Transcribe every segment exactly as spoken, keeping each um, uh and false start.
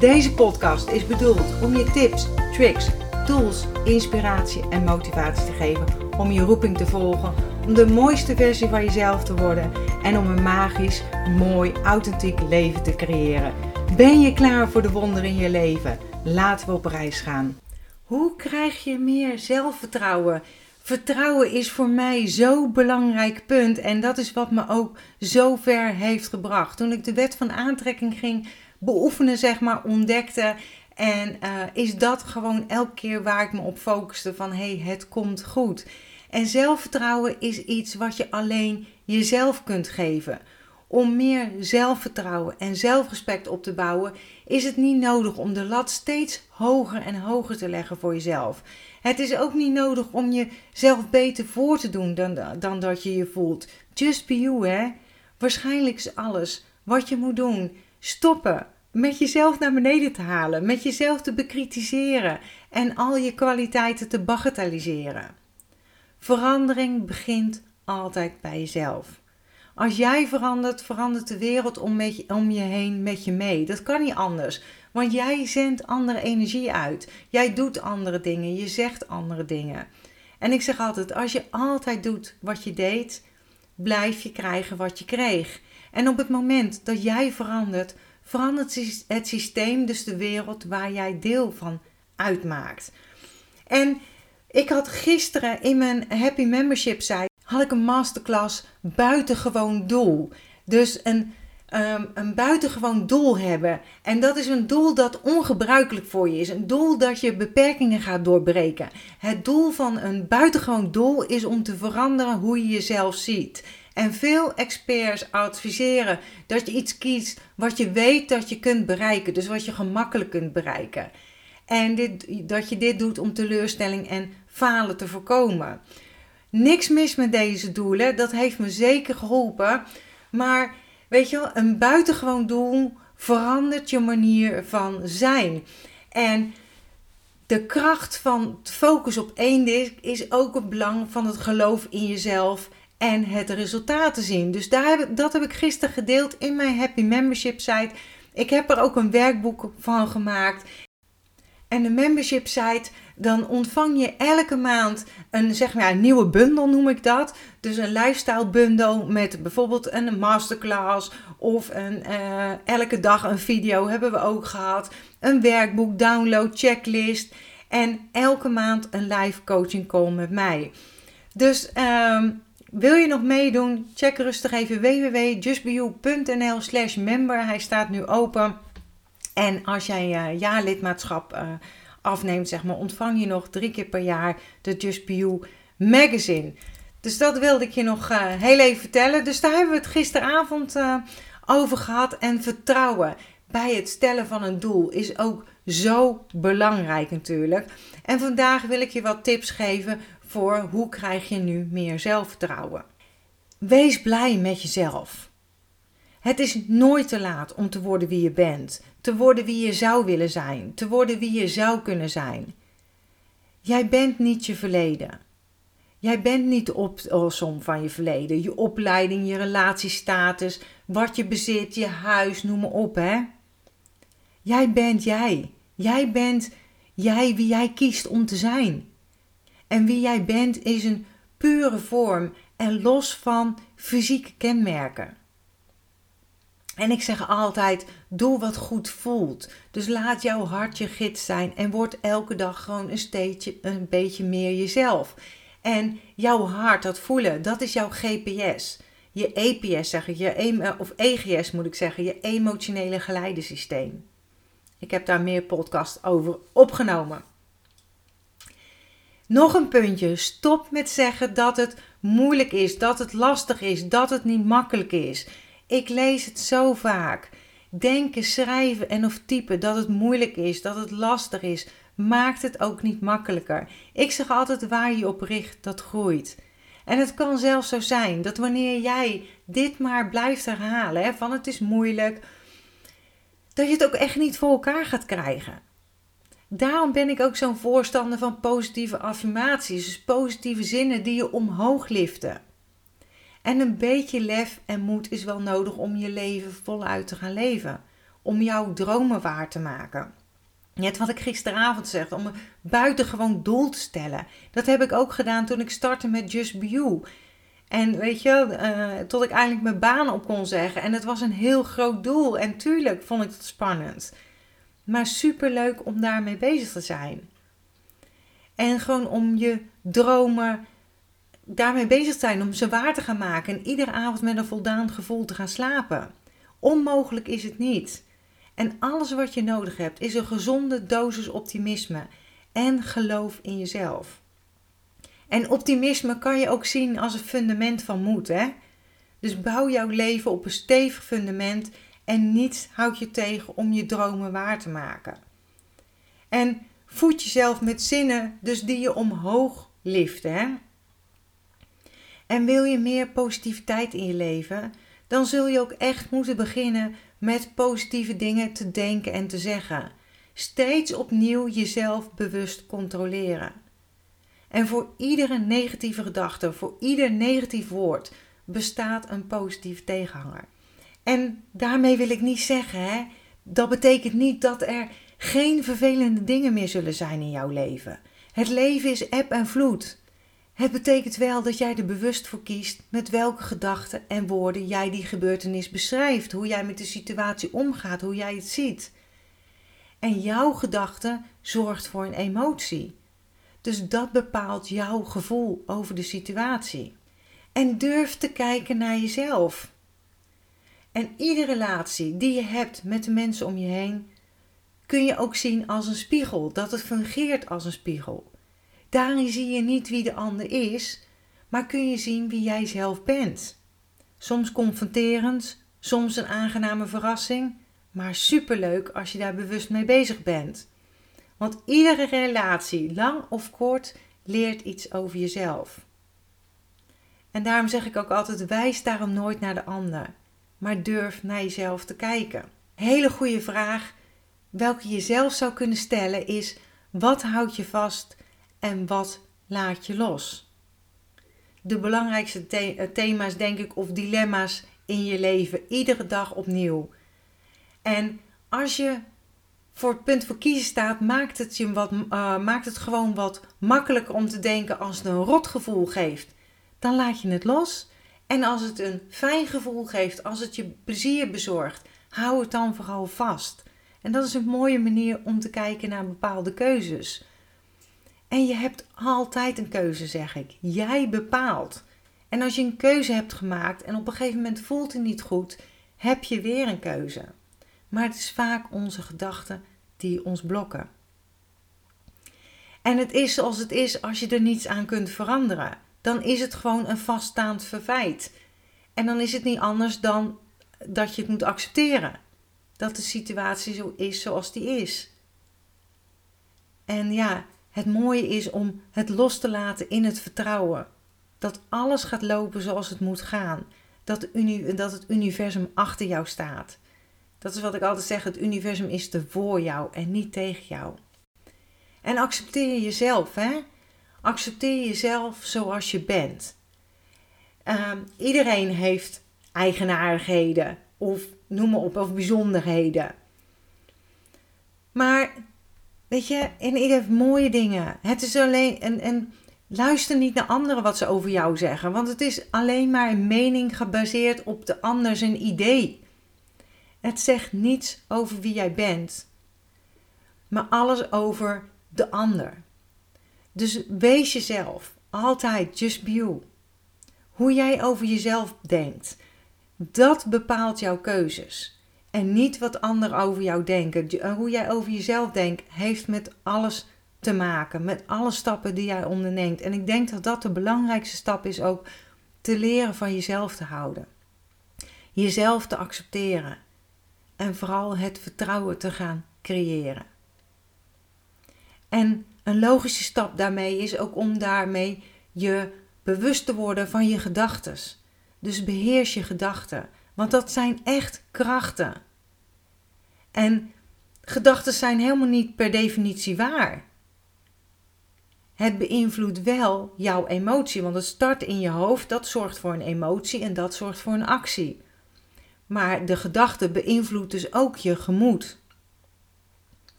Deze podcast is bedoeld om je tips, tricks, tools, inspiratie en motivatie te geven om je roeping te volgen, om de mooiste versie van jezelf te worden en om een magisch, mooi, authentiek leven te creëren. Ben je klaar voor de wonderen in je leven? Laten we op reis gaan. Hoe krijg je meer zelfvertrouwen? Vertrouwen is voor mij zo'n belangrijk punt en dat is wat me ook zo ver heeft gebracht. Toen ik de wet van aantrekking ging beoefenen, zeg maar, ontdekte en uh, is dat gewoon elke keer waar ik me op focuste van hé, hey, het komt goed. En zelfvertrouwen is iets wat je alleen jezelf kunt geven. Om meer zelfvertrouwen en zelfrespect op te bouwen is het niet nodig om de lat steeds hoger en hoger te leggen voor jezelf. Het is ook niet nodig om jezelf beter voor te doen dan, dan dat je je voelt. Just be you, hè. Waarschijnlijk is alles wat je moet doen stoppen met jezelf naar beneden te halen, met jezelf te bekritiseren en al je kwaliteiten te bagatelliseren. Verandering begint altijd bij jezelf. Als jij verandert, verandert de wereld om, met, om je heen met je mee. Dat kan niet anders, want jij zendt andere energie uit. Jij doet andere dingen, je zegt andere dingen. En ik zeg altijd, als je altijd doet wat je deed, blijf je krijgen wat je kreeg. En op het moment dat jij verandert, verandert het systeem, dus de wereld waar jij deel van uitmaakt. En ik had gisteren in mijn Happy Membership site had ik een masterclass buitengewoon doel. Dus een, um, een buitengewoon doel hebben. En dat is een doel dat ongebruikelijk voor je is. Een doel dat je beperkingen gaat doorbreken. Het doel van een buitengewoon doel is om te veranderen hoe je jezelf ziet. En veel experts adviseren dat je iets kiest wat je weet dat je kunt bereiken. Dus wat je gemakkelijk kunt bereiken. En dit, dat je dit doet om teleurstelling en falen te voorkomen. Niks mis met deze doelen, dat heeft me zeker geholpen. Maar weet je wel, een buitengewoon doel verandert je manier van zijn. En de kracht van het focus op één ding is ook het belang van het geloof in jezelf en het resultaat te zien. Dus daar heb ik, dat heb ik gisteren gedeeld in mijn Happy Membership site. Ik heb er ook een werkboek van gemaakt. En de membership site, dan ontvang je elke maand een, zeg maar, een nieuwe bundel, noem ik dat. Dus een lifestyle bundel met bijvoorbeeld een masterclass of een, uh, elke dag een video hebben we ook gehad. Een werkboek, download, checklist en elke maand een live coaching call met mij. Dus uh, wil je nog meedoen? Check rustig even w w w punt just be you punt n l slash member. Hij staat nu open. En als jij je jaarlidmaatschap uh, afneemt, zeg maar, ontvang je nog drie keer per jaar de Just Be You magazine. Dus dat wilde ik je nog uh, heel even vertellen. Dus daar hebben we het gisteravond uh, over gehad. En vertrouwen bij het stellen van een doel is ook zo belangrijk natuurlijk. En vandaag wil ik je wat tips geven voor hoe krijg je nu meer zelfvertrouwen. Wees blij met jezelf. Het is nooit te laat om te worden wie je bent, te worden wie je zou willen zijn, te worden wie je zou kunnen zijn. Jij bent niet je verleden. Jij bent niet de opsom van je verleden, je opleiding, je relatiestatus, wat je bezit, je huis, noem maar op, hè. Jij bent jij. Jij bent jij wie jij kiest om te zijn. En wie jij bent is een pure vorm en los van fysieke kenmerken. En ik zeg altijd, doe wat goed voelt. Dus laat jouw hart je gids zijn en word elke dag gewoon een, steetje, een beetje meer jezelf. En jouw hart, dat voelen, dat is jouw G P S. Je E P S, zeg ik, je, of E G S moet ik zeggen, je emotionele geleidensysteem. Ik heb daar meer podcast over opgenomen. Nog een puntje, stop met zeggen dat het moeilijk is, dat het lastig is, dat het niet makkelijk is. Ik lees het zo vaak. denken, schrijven en of typen, dat het moeilijk is, dat het lastig is, maakt het ook niet makkelijker. Ik zeg altijd, waar je op richt, dat groeit. En het kan zelfs zo zijn dat wanneer jij dit maar blijft herhalen, hè, van het is moeilijk, dat je het ook echt niet voor elkaar gaat krijgen. Daarom ben ik ook zo'n voorstander van positieve affirmaties, dus positieve zinnen die je omhoog liften. En een beetje lef en moed is wel nodig om je leven voluit te gaan leven. Om jouw dromen waar te maken. Net wat ik gisteravond zeg, om een buitengewoon doel te stellen. Dat heb ik ook gedaan toen ik startte met Just Be You. En weet je, uh, tot ik eindelijk mijn baan op kon zeggen. En het was een heel groot doel. En tuurlijk vond ik het spannend. Maar superleuk om daarmee bezig te zijn. En gewoon om je dromen daarmee bezig zijn, om ze waar te gaan maken en iedere avond met een voldaan gevoel te gaan slapen. Onmogelijk is het niet. En alles wat je nodig hebt is een gezonde dosis optimisme en geloof in jezelf. En optimisme kan je ook zien als een fundament van moed, hè? Dus bouw jouw leven op een stevig fundament en niets houdt je tegen om je dromen waar te maken. En voed jezelf met zinnen dus die je omhoog liften, hè? En wil je meer positiviteit in je leven, dan zul je ook echt moeten beginnen met positieve dingen te denken en te zeggen. Steeds opnieuw jezelf bewust controleren. En voor iedere negatieve gedachte, voor ieder negatief woord, bestaat een positieve tegenhanger. En daarmee wil ik niet zeggen, hè, dat betekent niet dat er geen vervelende dingen meer zullen zijn in jouw leven. Het leven is eb en vloed. Het betekent wel dat jij er bewust voor kiest met welke gedachten en woorden jij die gebeurtenis beschrijft. Hoe jij met de situatie omgaat, hoe jij het ziet. En jouw gedachte zorgt voor een emotie. Dus dat bepaalt jouw gevoel over de situatie. En durf te kijken naar jezelf. En iedere relatie die je hebt met de mensen om je heen, kun je ook zien als een spiegel. Dat het fungeert als een spiegel. Daarin zie je niet wie de ander is, maar kun je zien wie jij zelf bent. Soms confronterend, soms een aangename verrassing, maar superleuk als je daar bewust mee bezig bent. Want iedere relatie, lang of kort, leert iets over jezelf. En daarom zeg ik ook altijd, wijs daarom nooit naar de ander, maar durf naar jezelf te kijken. Een hele goede vraag, welke je zelf zou kunnen stellen, is: wat houd je vast? En wat laat je los? De belangrijkste the- thema's, denk ik, of dilemma's in je leven. Iedere dag opnieuw. En als je voor het punt voor kiezen staat, maakt het, je wat, uh, maakt het gewoon wat makkelijker om te denken als het een rotgevoel geeft. Dan laat je het los. En als het een fijn gevoel geeft, als het je plezier bezorgt, hou het dan vooral vast. En dat is een mooie manier om te kijken naar bepaalde keuzes. En je hebt altijd een keuze, zeg ik. Jij bepaalt. En als je een keuze hebt gemaakt en op een gegeven moment voelt het niet goed, heb je weer een keuze. Maar het is vaak onze gedachten die ons blokken. En het is zoals het is als je er niets aan kunt veranderen. Dan is het gewoon een vaststaand verwijt. En dan is het niet anders dan dat je het moet accepteren. Dat de situatie zo is zoals die is. En ja, het mooie is om het los te laten in het vertrouwen. Dat alles gaat lopen zoals het moet gaan. Dat het universum achter jou staat. Dat is wat ik altijd zeg, het universum is er voor jou en niet tegen jou. En accepteer jezelf, hè? Accepteer jezelf zoals je bent. Uh, iedereen heeft eigenaardigheden of noem maar op, of bijzonderheden. Maar weet je, en ieder heeft mooie dingen. Het is alleen, en, en luister niet naar anderen wat ze over jou zeggen. Want het is alleen maar een mening gebaseerd op de ander zijn idee. Het zegt niets over wie jij bent. Maar alles over de ander. Dus wees jezelf. Altijd just be you. Hoe jij over jezelf denkt. Dat bepaalt jouw keuzes. En niet wat anderen over jou denken. Hoe jij over jezelf denkt, heeft met alles te maken. Met alle stappen die jij onderneemt. En ik denk dat dat de belangrijkste stap is ook. Te leren van jezelf te houden. Jezelf te accepteren. en vooral het vertrouwen te gaan creëren. En een logische stap daarmee is ook om daarmee je bewust te worden van je gedachtes. Dus beheers je gedachten, want dat zijn echt krachten. En gedachten zijn helemaal niet per definitie waar. Het beïnvloedt wel jouw emotie, want het start in je hoofd, dat zorgt voor een emotie en dat zorgt voor een actie. Maar de gedachte beïnvloedt dus ook je gemoed.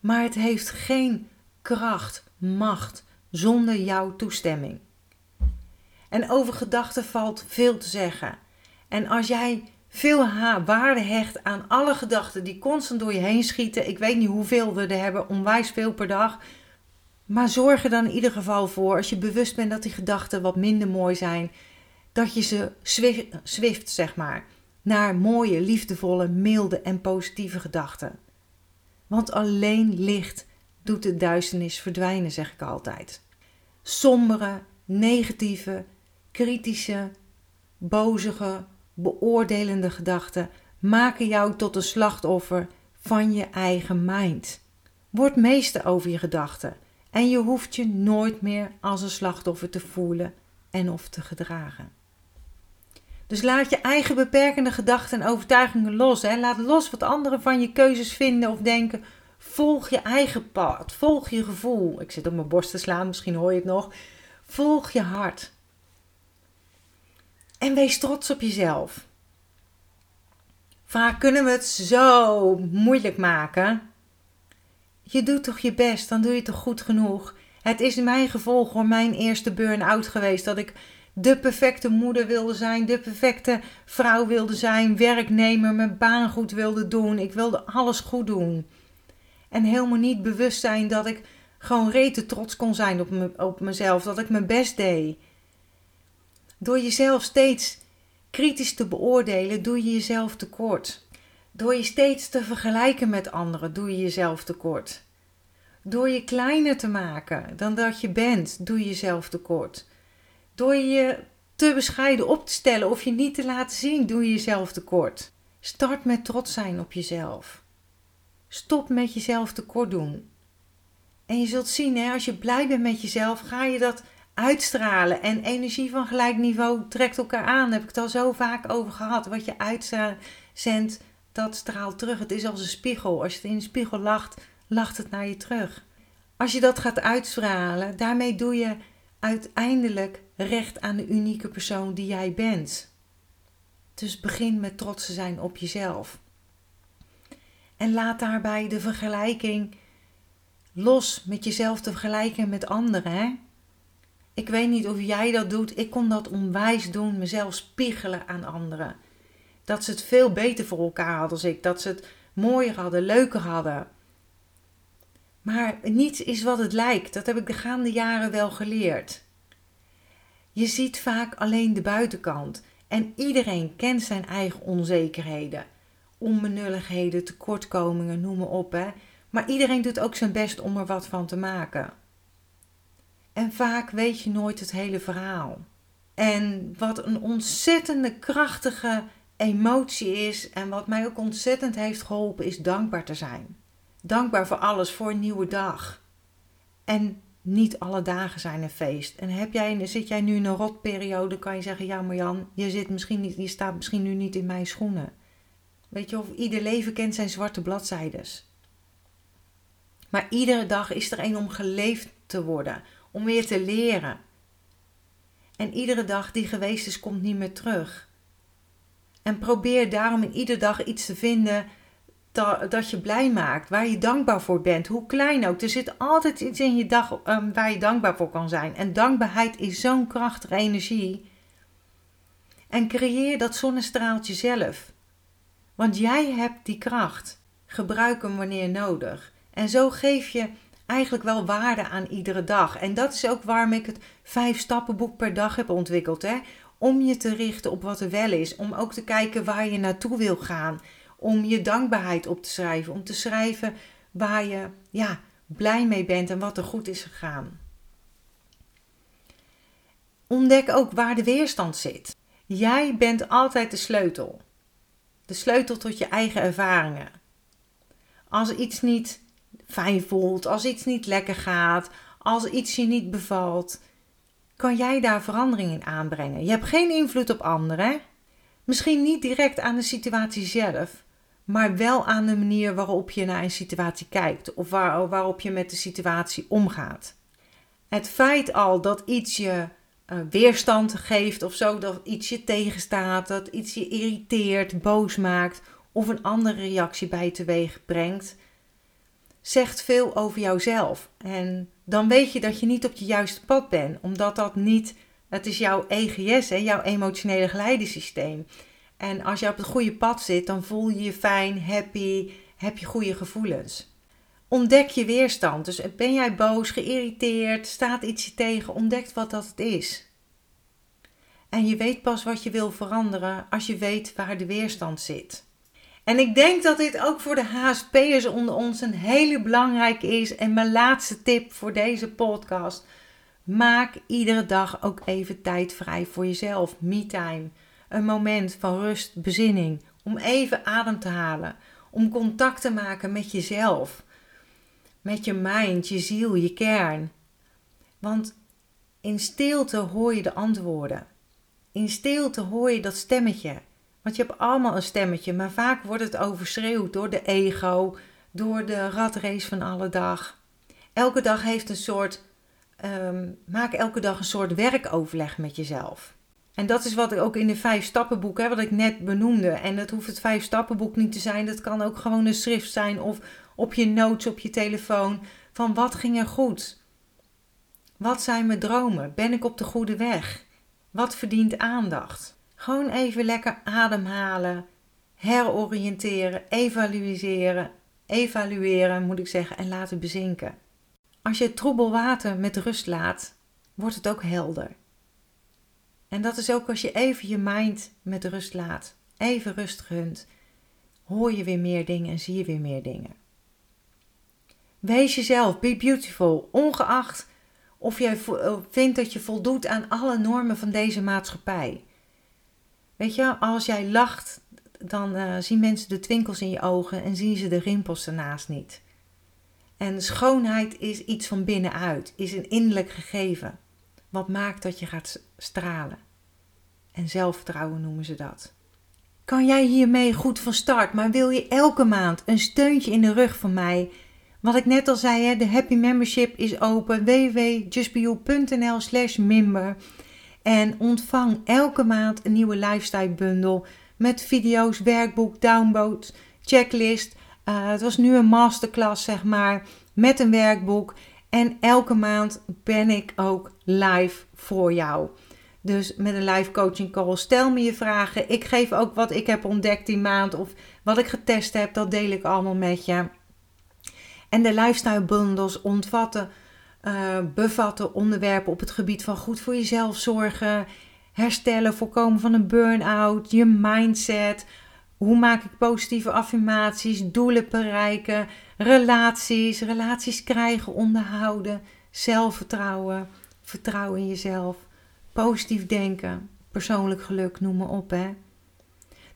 Maar het heeft geen kracht, macht, zonder jouw toestemming. En over gedachten valt veel te zeggen. En als jij veel waarde hecht aan alle gedachten die constant door je heen schieten, ik weet niet hoeveel we er hebben, onwijs veel per dag, maar zorg er dan in ieder geval voor, als je bewust bent dat die gedachten wat minder mooi zijn, dat je ze zwift, zeg maar, naar mooie, liefdevolle, milde en positieve gedachten. Want alleen licht doet de duisternis verdwijnen, zeg ik altijd. Sombere, negatieve, kritische, bozige, beoordelende gedachten maken jou tot een slachtoffer van je eigen mind. Word meester over je gedachten. En je hoeft je nooit meer als een slachtoffer te voelen en of te gedragen. Dus laat je eigen beperkende gedachten en overtuigingen los. Hè. Laat los wat anderen van je keuzes vinden of denken. Volg je eigen pad. Volg je gevoel. Ik zit op mijn borst te slaan, misschien hoor je het nog. Volg je hart. En wees trots op jezelf. Vaak kunnen we het zo moeilijk maken. Je doet toch je best, dan doe je toch goed genoeg. Het is mijn gevolg voor mijn eerste burn-out geweest. Dat ik de perfecte moeder wilde zijn, de perfecte vrouw wilde zijn, werknemer, mijn baan goed wilde doen. Ik wilde alles goed doen. En helemaal niet bewust zijn dat ik gewoon rete trots kon zijn op, me, op mezelf. Dat ik mijn best deed. Door jezelf steeds kritisch te beoordelen, doe je jezelf tekort. Door je steeds te vergelijken met anderen, doe je jezelf tekort. Door je kleiner te maken dan dat je bent, doe je jezelf tekort. Door je te bescheiden op te stellen of je niet te laten zien, doe je jezelf tekort. Start met trots zijn op jezelf. Stop met jezelf tekort doen. En je zult zien, hè, als je blij bent met jezelf, ga je dat uitstralen. En energie van gelijk niveau trekt elkaar aan. Daar heb ik het al zo vaak over gehad. Wat je uitzendt, dat straalt terug. Het is als een spiegel. Als je in de spiegel lacht, lacht het naar je terug. Als je dat gaat uitstralen, daarmee doe je uiteindelijk recht aan de unieke persoon die jij bent. Dus begin met trots te zijn op jezelf. En laat daarbij de vergelijking los, met jezelf te vergelijken met anderen. Hè? Ik weet niet of jij dat doet. Ik kon dat onwijs doen, mezelf spiegelen aan anderen. Dat ze het veel beter voor elkaar hadden als ik. Dat ze het mooier hadden, leuker hadden. Maar niets is wat het lijkt. Dat heb ik de gaande jaren wel geleerd. Je ziet vaak alleen de buitenkant. En iedereen kent zijn eigen onzekerheden. Onbenulligheden, tekortkomingen, noem maar op. Hè? Maar iedereen doet ook zijn best om er wat van te maken. En vaak weet je nooit het hele verhaal. En wat een ontzettende krachtige emotie is en wat mij ook ontzettend heeft geholpen is dankbaar te zijn. Dankbaar voor alles, voor een nieuwe dag. En niet alle dagen zijn een feest. En heb jij, zit jij nu in een rotperiode, kan je zeggen, ja Marian, je, zit misschien niet, je staat misschien nu niet in mijn schoenen. Weet je, of ieder leven kent zijn zwarte bladzijdes. Maar iedere dag is er een om geleefd te worden, om weer te leren. En iedere dag die geweest is, komt niet meer terug. En probeer daarom in iedere dag iets te vinden dat je blij maakt. Waar je dankbaar voor bent. Hoe klein ook. Er zit altijd iets in je dag um, waar je dankbaar voor kan zijn. En dankbaarheid is zo'n krachtige energie. En creëer dat zonnestraaltje zelf. Want jij hebt die kracht. Gebruik hem wanneer nodig. En zo geef je eigenlijk wel waarde aan iedere dag. En dat is ook waarom ik het vijf stappenboek per dag heb ontwikkeld, hè. Om je te richten op wat er wel is. Om ook te kijken waar je naartoe wil gaan. Om je dankbaarheid op te schrijven. Om te schrijven waar je ja, blij mee bent en wat er goed is gegaan. Ontdek ook waar de weerstand zit. Jij bent altijd de sleutel. de sleutel tot je eigen ervaringen. Als iets niet fijn voelt, als iets niet lekker gaat, als iets je niet bevalt, kan jij daar verandering in aanbrengen. Je hebt geen invloed op anderen. Misschien niet direct aan de situatie zelf, maar wel aan de manier waarop je naar een situatie kijkt of waar, waarop je met de situatie omgaat. Het feit al dat iets je uh, weerstand geeft of zo, dat iets je tegenstaat, dat iets je irriteert, boos maakt of een andere reactie bij teweeg brengt, zegt veel over jouzelf. En dan weet je dat je niet op je juiste pad bent, omdat dat niet, het is jouw E G S, hè, jouw emotionele geleidensysteem. En als je op het goede pad zit, dan voel je je fijn, happy, heb je goede gevoelens. Ontdek je weerstand. Dus ben jij boos, geïrriteerd, staat iets je tegen, ontdek wat dat is. En je weet pas wat je wil veranderen als je weet waar de weerstand zit. En ik denk dat dit ook voor de H S P'ers onder ons een hele belangrijke is. En mijn laatste tip voor deze podcast. Maak iedere dag ook even tijd vrij voor jezelf. Me-time. Een moment van rust, bezinning. Om even adem te halen. Om contact te maken met jezelf. Met je mind, je ziel, je kern. Want in stilte hoor je de antwoorden. In stilte hoor je dat stemmetje. Want je hebt allemaal een stemmetje, maar vaak wordt het overschreeuwd door de ego, door de ratrace van alle dag. Elke dag heeft een soort, um, maak elke dag een soort werkoverleg met jezelf. En dat is wat ik ook in de vijf stappenboek, hè, wat ik net benoemde. En dat hoeft het vijf stappenboek niet te zijn, dat kan ook gewoon een schrift zijn of op je notes, op je telefoon. Van wat ging er goed? Wat zijn mijn dromen? Ben ik op de goede weg? Wat verdient aandacht? Gewoon even lekker ademhalen, heroriënteren, evalueren, evalueren moet ik zeggen en laten bezinken. Als je het troebel water met rust laat, wordt het ook helder. En dat is ook als je even je mind met rust laat, even rust gunt, hoor je weer meer dingen en zie je weer meer dingen. Wees jezelf, be beautiful, ongeacht of jij vindt dat je voldoet aan alle normen van deze maatschappij. Weet je, als jij lacht, dan uh, zien mensen de twinkels in je ogen en zien ze de rimpels ernaast niet. En schoonheid is iets van binnenuit, is een innerlijk gegeven. Wat maakt dat je gaat stralen. En zelfvertrouwen noemen ze dat. Kan jij hiermee goed van start, maar wil je elke maand een steuntje in de rug van mij? Wat ik net al zei, hè, de Happy Membership is open, w w w punt just be you punt n l slash member. En ontvang elke maand een nieuwe lifestyle bundel met video's, werkboek, download, checklist. Uh, het was nu een masterclass, zeg maar, met een werkboek. En elke maand ben ik ook live voor jou. Dus met een live coaching call. Stel me je vragen. Ik geef ook wat ik heb ontdekt die maand of wat ik getest heb. Dat deel ik allemaal met je. En de lifestyle bundels ontvatten... Uh, bevatten onderwerpen op het gebied van goed voor jezelf zorgen, herstellen, voorkomen van een burn-out, je mindset, hoe maak ik positieve affirmaties, doelen bereiken, relaties, relaties krijgen, onderhouden, zelfvertrouwen, vertrouwen in jezelf, positief denken, persoonlijk geluk, noem maar op. Hè.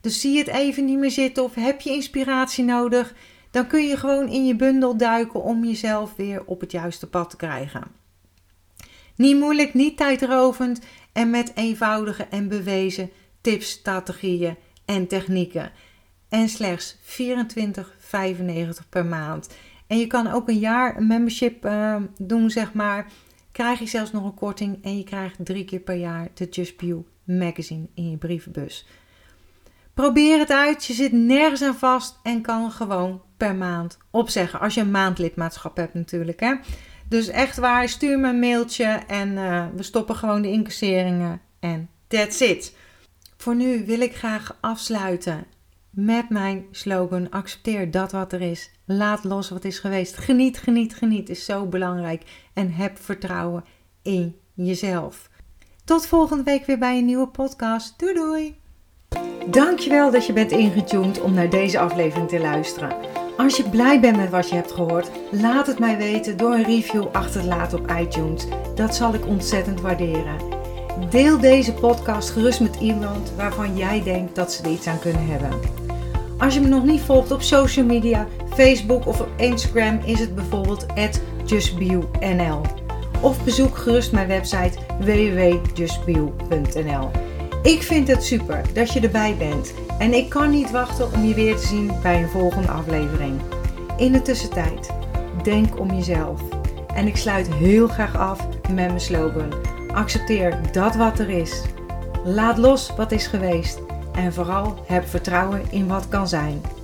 Dus zie het even niet meer zitten of heb je inspiratie nodig? Dan kun je gewoon in je bundel duiken om jezelf weer op het juiste pad te krijgen. Niet moeilijk, niet tijdrovend en met eenvoudige en bewezen tips, strategieën en technieken. En slechts vierentwintig vijfennegentig per maand. En je kan ook een jaar een membership uh, doen, zeg maar. Krijg je zelfs nog een korting en je krijgt drie keer per jaar de Just Be You magazine in je brievenbus. Probeer het uit, je zit nergens aan vast en kan gewoon per maand opzeggen. Als je een maandlidmaatschap hebt natuurlijk. Hè? Dus echt waar, stuur me een mailtje en uh, we stoppen gewoon de incasseringen en that's it. Voor nu wil ik graag afsluiten met mijn slogan. Accepteer dat wat er is. Laat los wat is geweest. Geniet, geniet, geniet is zo belangrijk. En heb vertrouwen in jezelf. Tot volgende week weer bij een nieuwe podcast. Doei doei! Dankjewel dat je bent ingetuned om naar deze aflevering te luisteren. Als je blij bent met wat je hebt gehoord, laat het mij weten door een review achter te laten op iTunes. Dat zal ik ontzettend waarderen. Deel deze podcast gerust met iemand waarvan jij denkt dat ze er iets aan kunnen hebben. Als je me nog niet volgt op social media, Facebook of op Instagram is het bijvoorbeeld at justbeyou punt n l. Of bezoek gerust mijn website w w w punt justbeyou punt n l. Ik vind het super dat je erbij bent en ik kan niet wachten om je weer te zien bij een volgende aflevering. In de tussentijd, denk om jezelf. En ik sluit heel graag af met mijn slogan. Accepteer dat wat er is. Laat los wat is geweest. En vooral heb vertrouwen in wat kan zijn.